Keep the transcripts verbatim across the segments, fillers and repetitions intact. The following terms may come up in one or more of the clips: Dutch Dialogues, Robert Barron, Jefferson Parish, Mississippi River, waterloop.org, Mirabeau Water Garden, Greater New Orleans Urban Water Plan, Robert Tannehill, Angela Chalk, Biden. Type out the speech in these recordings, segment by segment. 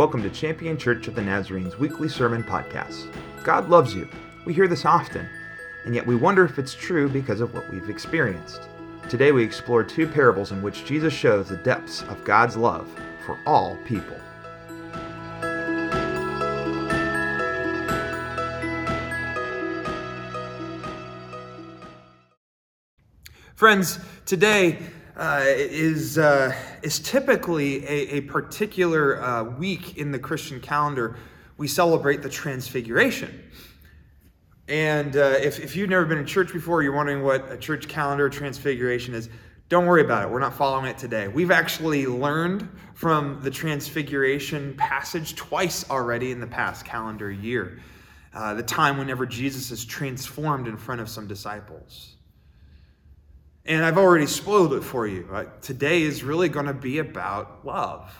Welcome to Champion Church of the Nazarene's weekly sermon podcast. God loves you. We hear this often, and yet we wonder if it's true because of what we've experienced. Today we explore two parables in which Jesus shows the depths of God's love for all people. Friends, today uh, is uh, is typically a, a particular uh, week in the Christian calendar. We celebrate the Transfiguration. And uh, if, if you've never been in church before, you're wondering what a church calendar Transfiguration is, don't worry about it. We're not following it today. We've actually learned from the Transfiguration passage twice already in the past calendar year, uh, the time whenever Jesus is transformed in front of some disciples. And I've already spoiled it for you. Uh, today is really going to be about love.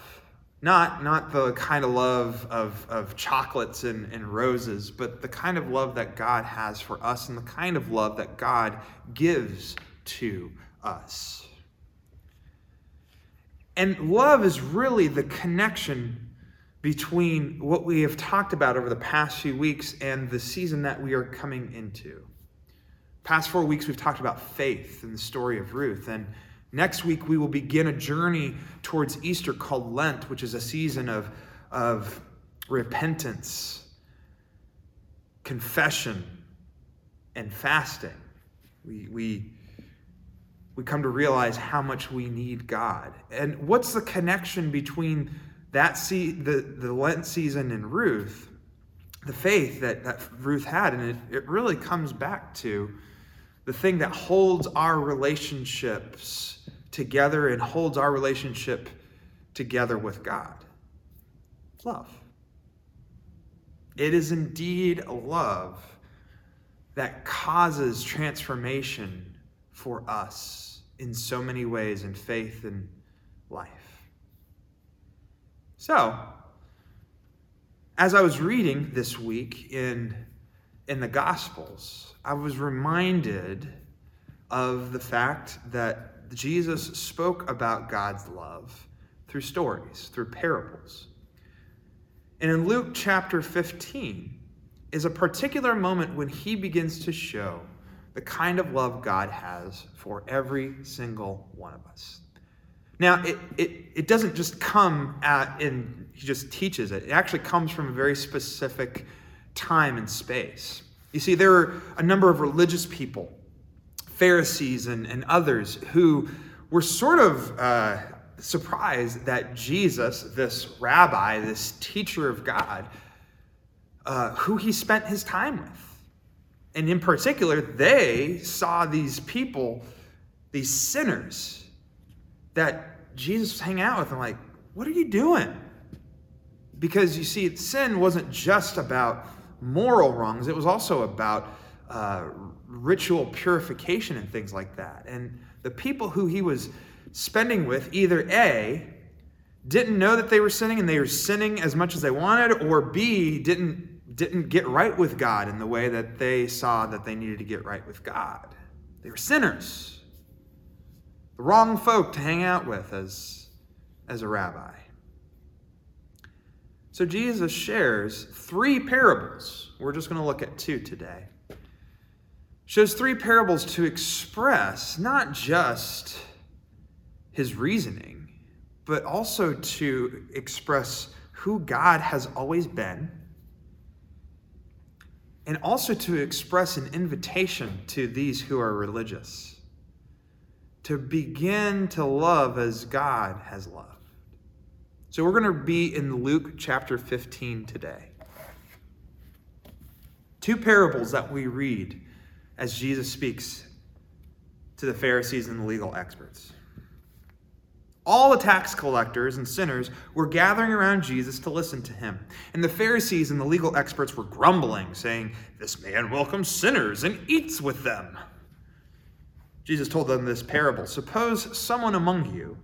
Not not the kind of love of, of chocolates and, and roses, but the kind of love that God has for us and the kind of love that God gives to us. And love is really the connection between what we have talked about over the past few weeks and the season that we are coming into. Past four weeks, we've talked about faith and the story of Ruth. And next week, we will begin a journey towards Easter called Lent, which is a season of, of repentance, confession, and fasting. We, we, we come to realize how much we need God. And what's the connection between that se- the, the Lent season and Ruth, the faith that, that Ruth had? And it, it really comes back to the thing that holds our relationships together and holds our relationship together with God. Love. It is indeed love that causes transformation for us in so many ways in faith and life. So, as I was reading this week in In the Gospels, I was reminded of the fact that Jesus spoke about God's love through stories, through parables. And in Luke chapter fifteen is a particular moment when he begins to show the kind of love God has for every single one of us. Now, it it, it doesn't just come at, and he just teaches it. It actually comes from a very specific time and space. You see, there were a number of religious people, Pharisees and, and others, who were sort of uh, surprised that Jesus, this rabbi, this teacher of God, uh, who he spent his time with. And in particular, they saw these people, these sinners, that Jesus was hanging out with, and like, what are you doing? Because you see, sin wasn't just about moral wrongs. It was also about uh, ritual purification and things like that. And the people who he was spending with, either A, didn't know that they were sinning and they were sinning as much as they wanted, or B, didn't didn't get right with God in the way that they saw that they needed to get right with God. They were sinners, the wrong folk to hang out with as as a rabbi. So Jesus shares three parables. We're just going to look at two today. Shows three parables to express not just his reasoning, but also to express who God has always been, and also to express an invitation to these who are religious to begin to love as God has loved. So we're going to be in Luke chapter fifteen today. Two parables that we read as Jesus speaks to the Pharisees and the legal experts. All the tax collectors and sinners were gathering around Jesus to listen to him. And the Pharisees and the legal experts were grumbling, saying, "This man welcomes sinners and eats with them." Jesus told them this parable. Suppose someone among you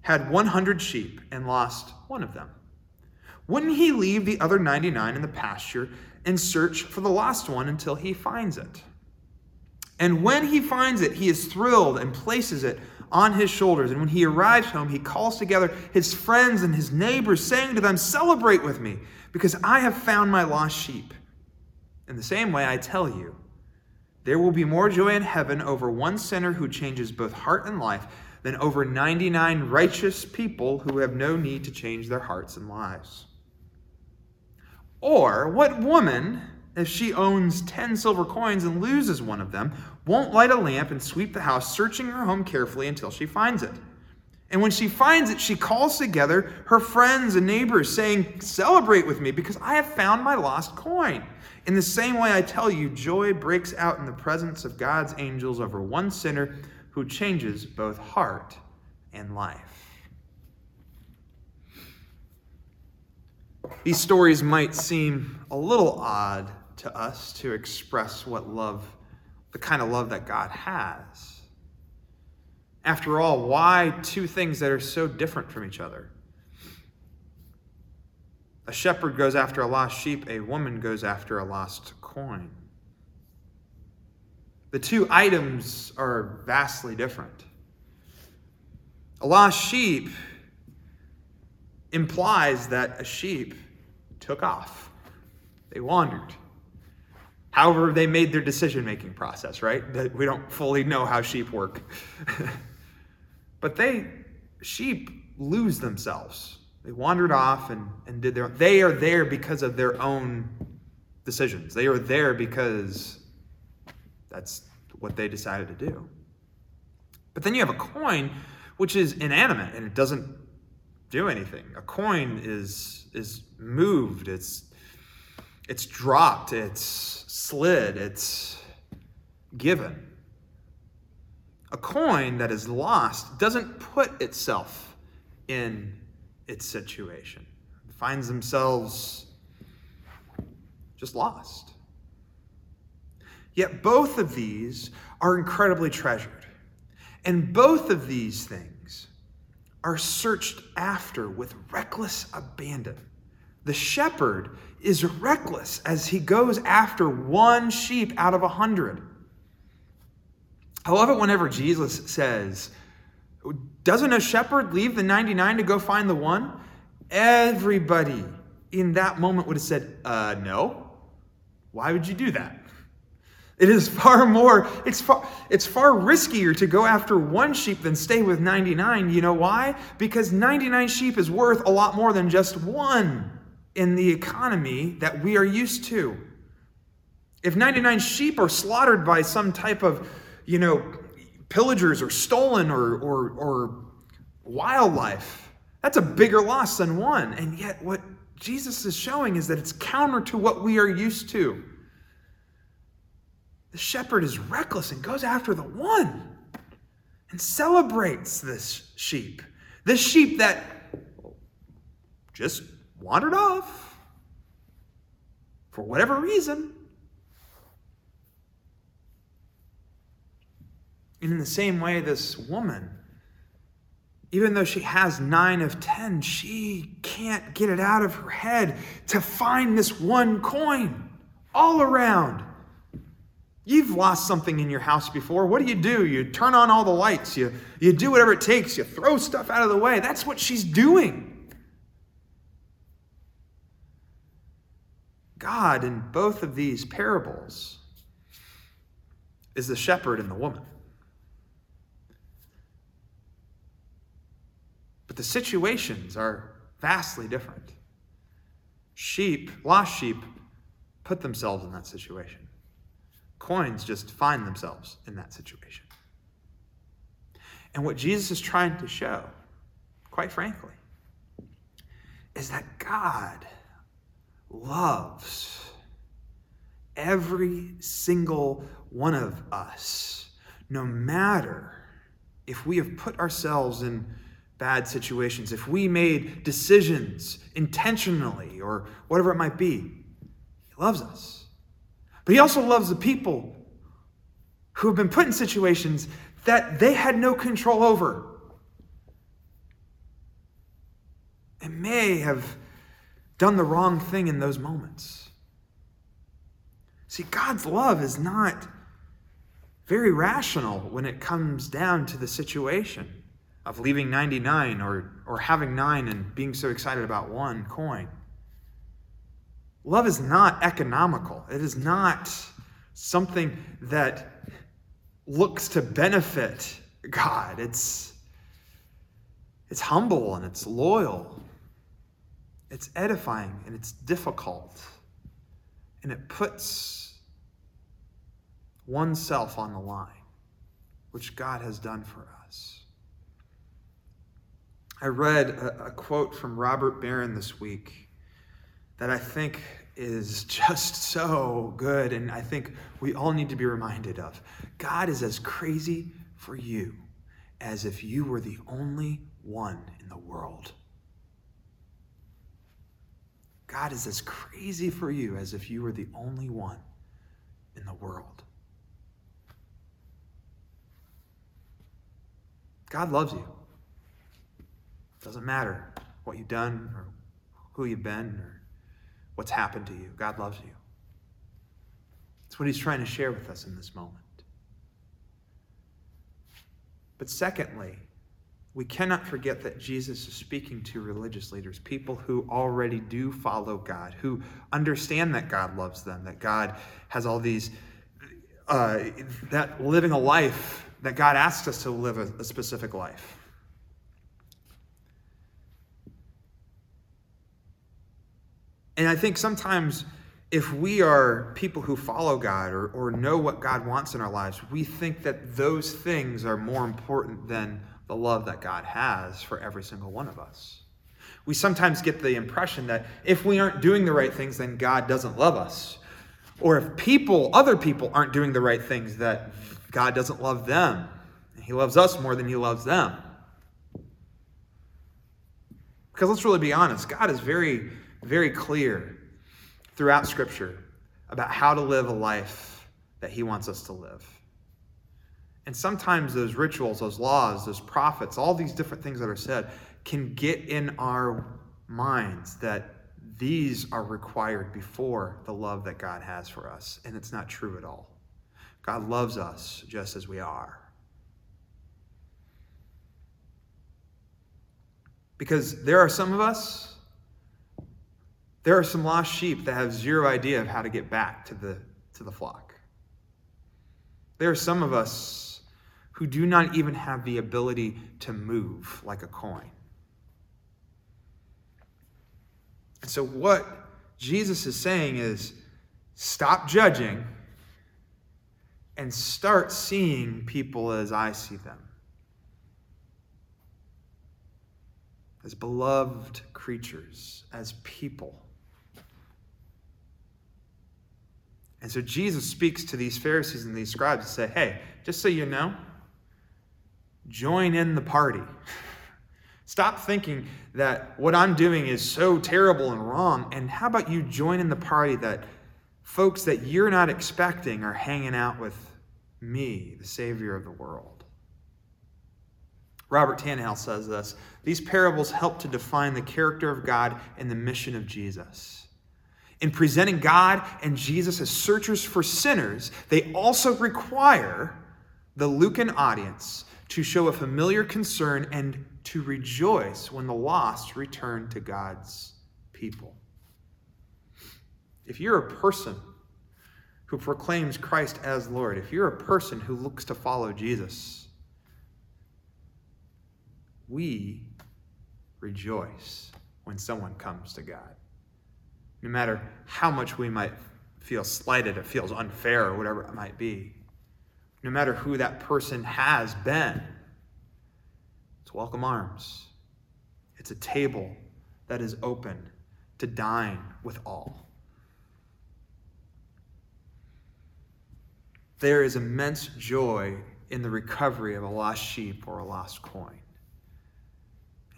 had one hundred sheep and lost one of them. Wouldn't he leave the other ninety-nine in the pasture and search for the lost one until he finds it? And when he finds it, he is thrilled and places it on his shoulders. And when he arrives home, he calls together his friends and his neighbors, saying to them, "Celebrate with me, because I have found my lost sheep." In the same way, I tell you, there will be more joy in heaven over one sinner who changes both heart and life than over ninety-nine righteous people who have no need to change their hearts and lives. Or what woman, if she owns ten silver coins and loses one of them, won't light a lamp and sweep the house, searching her home carefully until she finds it? And when she finds it, she calls together her friends and neighbors, saying, "Celebrate with me, because I have found my lost coin." In the same way, I tell you, joy breaks out in the presence of God's angels over one sinner who changes both heart and life. These stories might seem a little odd to us to express what love, the kind of love that God has. After all, why two things that are so different from each other? A shepherd goes after a lost sheep, a woman goes after a lost coin. The two items are vastly different. A lost sheep implies that a sheep took off. They wandered. However, they made their decision-making process, right? That we don't fully know how sheep work. But they, sheep lose themselves. They wandered off and, and did their own. They are there because of their own decisions. They are there because that's what they decided to do. But then you have a coin, which is inanimate, and it doesn't do anything. A coin is is moved, it's it's dropped, it's slid, it's given. A coin that is lost doesn't put itself in its situation. It finds themselves just lost. Yet both of these are incredibly treasured. And both of these things are searched after with reckless abandon. The shepherd is reckless as he goes after one sheep out of a hundred. I love it whenever Jesus says, "Doesn't a shepherd leave the ninety-nine to go find the one?" Everybody in that moment would have said, uh, no, why would you do that? It is far more, it's far, it's far riskier to go after one sheep than stay with ninety-nine. You know why? Because ninety-nine sheep is worth a lot more than just one in the economy that we are used to. If ninety-nine sheep are slaughtered by some type of, you know, pillagers or stolen or, or, or wildlife, that's a bigger loss than one. And yet what Jesus is showing is that it's counter to what we are used to. The shepherd is reckless and goes after the one and celebrates this sheep. This sheep that just wandered off for whatever reason. And in the same way, this woman, even though she has nine of ten, she can't get it out of her head to find this one coin all around. You've lost something in your house before. What do you do? You turn on all the lights. You, you do whatever it takes. You throw stuff out of the way. That's what she's doing. God, in both of these parables, is the shepherd and the woman. But the situations are vastly different. Sheep, lost sheep, put themselves in that situation. Coins just find themselves in that situation. And what Jesus is trying to show, quite frankly, is that God loves every single one of us, no matter if we have put ourselves in bad situations, if we made decisions intentionally or whatever it might be. He loves us. But he also loves the people who have been put in situations that they had no control over and may have done the wrong thing in those moments. See, God's love is not very rational when it comes down to the situation of leaving ninety-nine or, or having nine and being so excited about one coin. Love is not economical. It is not something that looks to benefit God. It's, it's humble and it's loyal. It's edifying and it's difficult. And it puts oneself on the line, which God has done for us. I read a, a quote from Robert Barron this week that I think is just so good, and I think we all need to be reminded of. God is as crazy for you as if you were the only one in the world. God is as crazy for you as if you were the only one in the world. God loves you. Doesn't matter what you've done or who you've been or what's happened to you. God loves you. That's what he's trying to share with us in this moment. But secondly, we cannot forget that Jesus is speaking to religious leaders, people who already do follow God, who understand that God loves them, that God has all these, uh, that living a life, that God asks us to live a, a specific life. And I think sometimes if we are people who follow God or, or know what God wants in our lives, we think that those things are more important than the love that God has for every single one of us. We sometimes get the impression that if we aren't doing the right things, then God doesn't love us. Or if people, other people aren't doing the right things, that God doesn't love them. He loves us more than he loves them. Because let's really be honest, God is very... very clear throughout Scripture about how to live a life that he wants us to live. And sometimes those rituals, those laws, those prophets, all these different things that are said can get in our minds that these are required before the love that God has for us. And it's not true at all. God loves us just as we are. Because there are some of us, there are some lost sheep that have zero idea of how to get back to the, to the flock. There are some of us who do not even have the ability to move like a coin. And so what Jesus is saying is stop judging and start seeing people as I see them, as beloved creatures, as people. And so Jesus speaks to these Pharisees and these scribes and says, hey, just so you know, join in the party. Stop thinking that what I'm doing is so terrible and wrong. And how about you join in the party that folks that you're not expecting are hanging out with me, the Savior of the world. Robert Tannehill says this: these parables help to define the character of God and the mission of Jesus. In presenting God and Jesus as searchers for sinners, they also require the Lucan audience to show a familiar concern and to rejoice when the lost return to God's people. If you're a person who proclaims Christ as Lord, if you're a person who looks to follow Jesus, we rejoice when someone comes to God. No matter how much we might feel slighted, it feels unfair or whatever it might be, no matter who that person has been, it's welcome arms. It's a table that is open to dine with all. There is immense joy in the recovery of a lost sheep or a lost coin.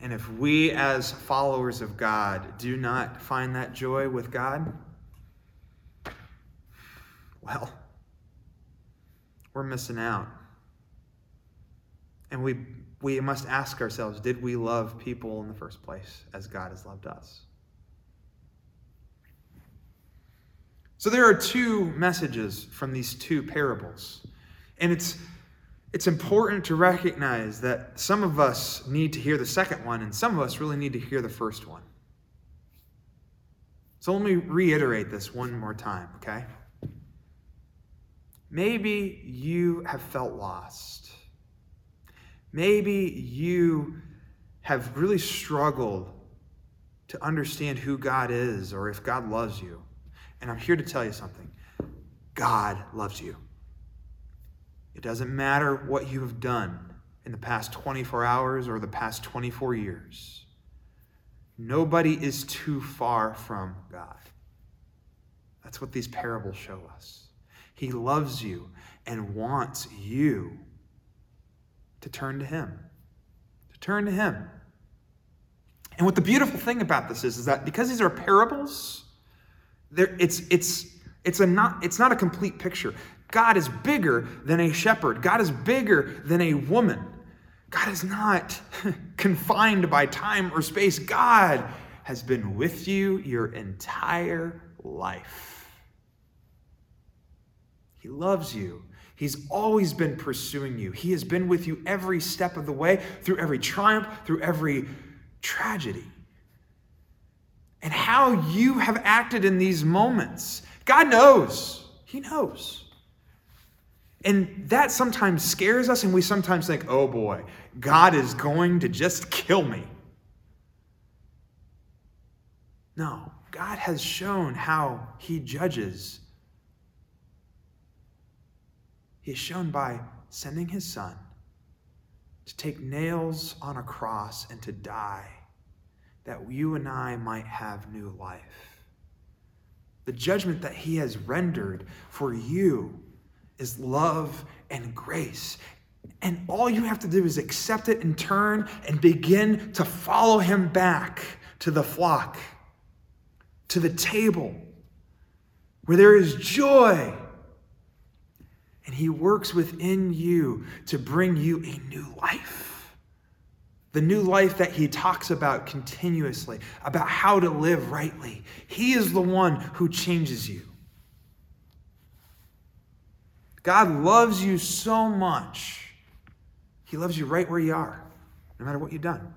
And if we as followers of God do not find that joy with God, well, we're missing out. And we we must ask ourselves, did we love people in the first place as God has loved us? So there are two messages from these two parables. And it's it's important to recognize that some of us need to hear the second one, and some of us really need to hear the first one. So let me reiterate this one more time, okay? Maybe you have felt lost. Maybe you have really struggled to understand who God is or if God loves you. And I'm here to tell you something. God loves you. It doesn't matter what you have done in the past twenty-four hours or the past twenty-four years. Nobody is too far from God. That's what these parables show us. He loves you and wants you to turn to him, to turn to him. And what the beautiful thing about this is, is that because these are parables, it's, it's, it's, a not, it's not a complete picture. God is bigger than a shepherd. God is bigger than a woman. God is not confined by time or space. God has been with you your entire life. He loves you. He's always been pursuing you. He has been with you every step of the way, through every triumph, through every tragedy. And how you have acted in these moments, God knows. He knows. And that sometimes scares us, and we sometimes think, oh boy, God is going to just kill me. No, God has shown how he judges. He is shown by sending his son to take nails on a cross and to die, that you and I might have new life. The judgment that he has rendered for you is love and grace. And all you have to do is accept it and turn and begin to follow him back to the flock, to the table, where there is joy. And he works within you to bring you a new life. The new life that he talks about continuously, about how to live rightly. He is the one who changes you. God loves you so much. He loves you right where you are, no matter what you've done.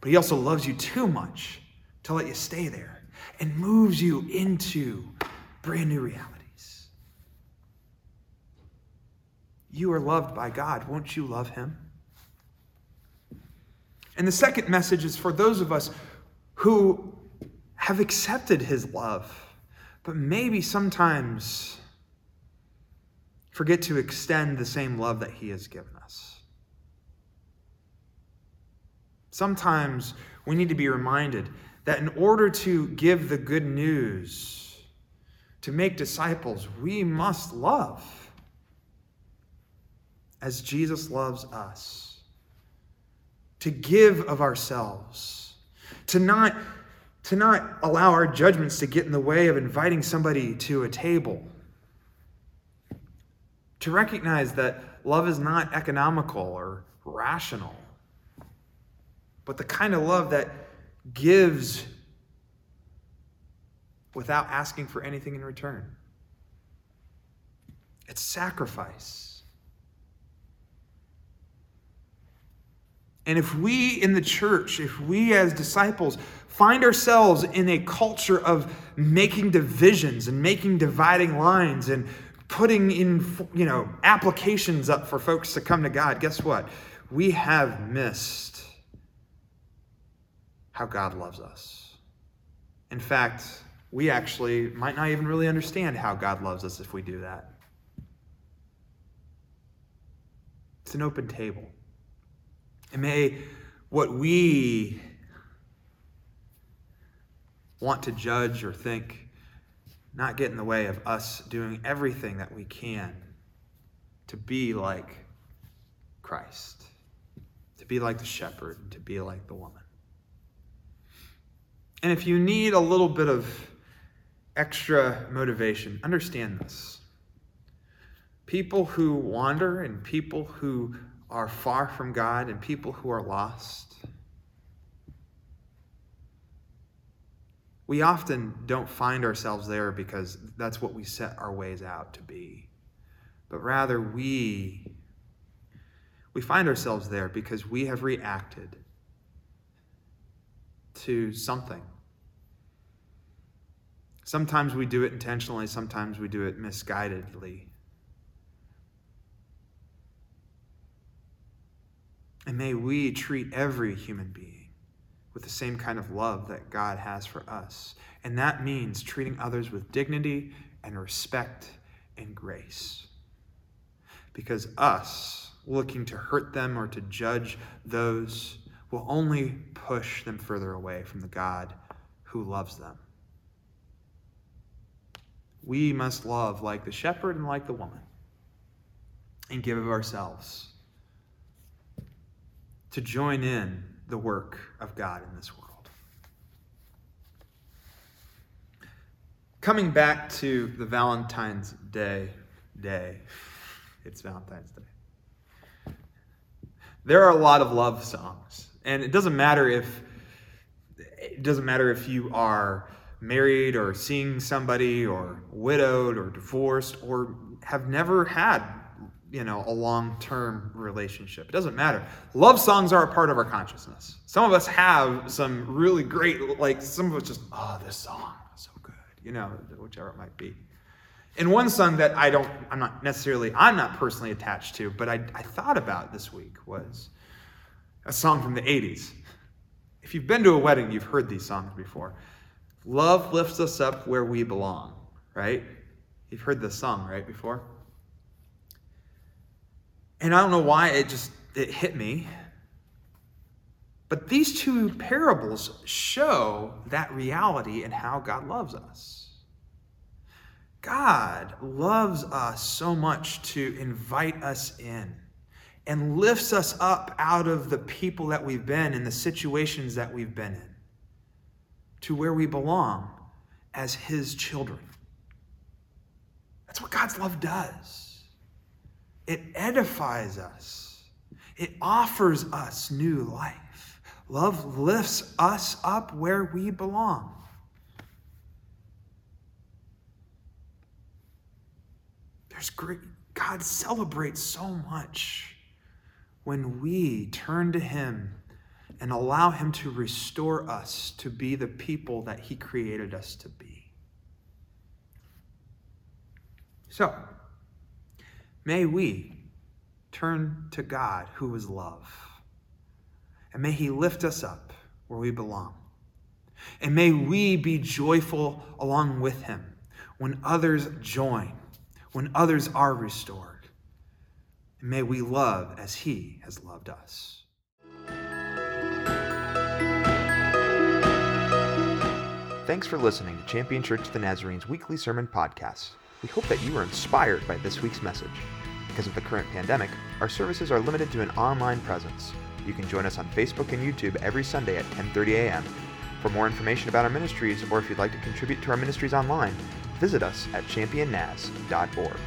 But he also loves you too much to let you stay there, and moves you into brand new reality. You are loved by God. Won't you love him? And the second message is for those of us who have accepted his love, but maybe sometimes forget to extend the same love that he has given us. Sometimes we need to be reminded that in order to give the good news, to make disciples, we must love. As Jesus loves us, to give of ourselves, to not, to not allow our judgments to get in the way of inviting somebody to a table, to recognize that love is not economical or rational, but the kind of love that gives without asking for anything in return. It's sacrifice. And if we in the church, if we as disciples find ourselves in a culture of making divisions and making dividing lines and putting in, you know, applications up for folks to come to God, guess what? We have missed how God loves us. In fact, we actually might not even really understand how God loves us if we do that. It's an open table. And may what we want to judge or think not get in the way of us doing everything that we can to be like Christ, to be like the shepherd, to be like the woman. And if you need a little bit of extra motivation, understand this. People who wander and people who are far from God and people who are lost, we often don't find ourselves there because that's what we set our ways out to be. but rather we we find ourselves there because we have reacted to something. Sometimes we do it intentionally, sometimes we do it misguidedly. And may we treat every human being with the same kind of love that God has for us. And that means treating others with dignity and respect and grace. Because us looking to hurt them or to judge those will only push them further away from the God who loves them. We must love like the shepherd and like the woman, and give of ourselves to join in the work of God in this world. Coming back to the Valentine's Day day, it's Valentine's Day. There are a lot of love songs, and it doesn't matter if it doesn't matter if you are married or seeing somebody or widowed or divorced or have never had, you know, a long-term relationship. It doesn't matter. Love songs are a part of our consciousness. Some of us have some really great, like some of us just, oh, this song is so good, you know, whichever it might be. And one song that I don't, I'm not necessarily, I'm not personally attached to, but I, I thought about this week was a song from the eighties. If you've been to a wedding, you've heard these songs before. Love lifts us up where we belong, right? You've heard this song, right, before? And I don't know why it just, it hit me. But these two parables show that reality and how God loves us. God loves us so much to invite us in and lifts us up out of the people that we've been and the situations that we've been in, to where we belong as his children. That's what God's love does. It edifies us. It offers us new life. Love lifts us up where we belong. There's great, God celebrates so much when we turn to him and allow him to restore us to be the people that he created us to be. So, may we turn to God who is love. And may he lift us up where we belong. And may we be joyful along with him when others join, when others are restored. And may we love as he has loved us. Thanks for listening to Champion Church of the Nazarene's weekly sermon podcast. We hope that you were inspired by this week's message. Because of the current pandemic, our services are limited to an online presence. You can join us on Facebook and YouTube every Sunday at ten thirty a.m. For more information about our ministries, or if you'd like to contribute to our ministries online, visit us at champion naz dot org.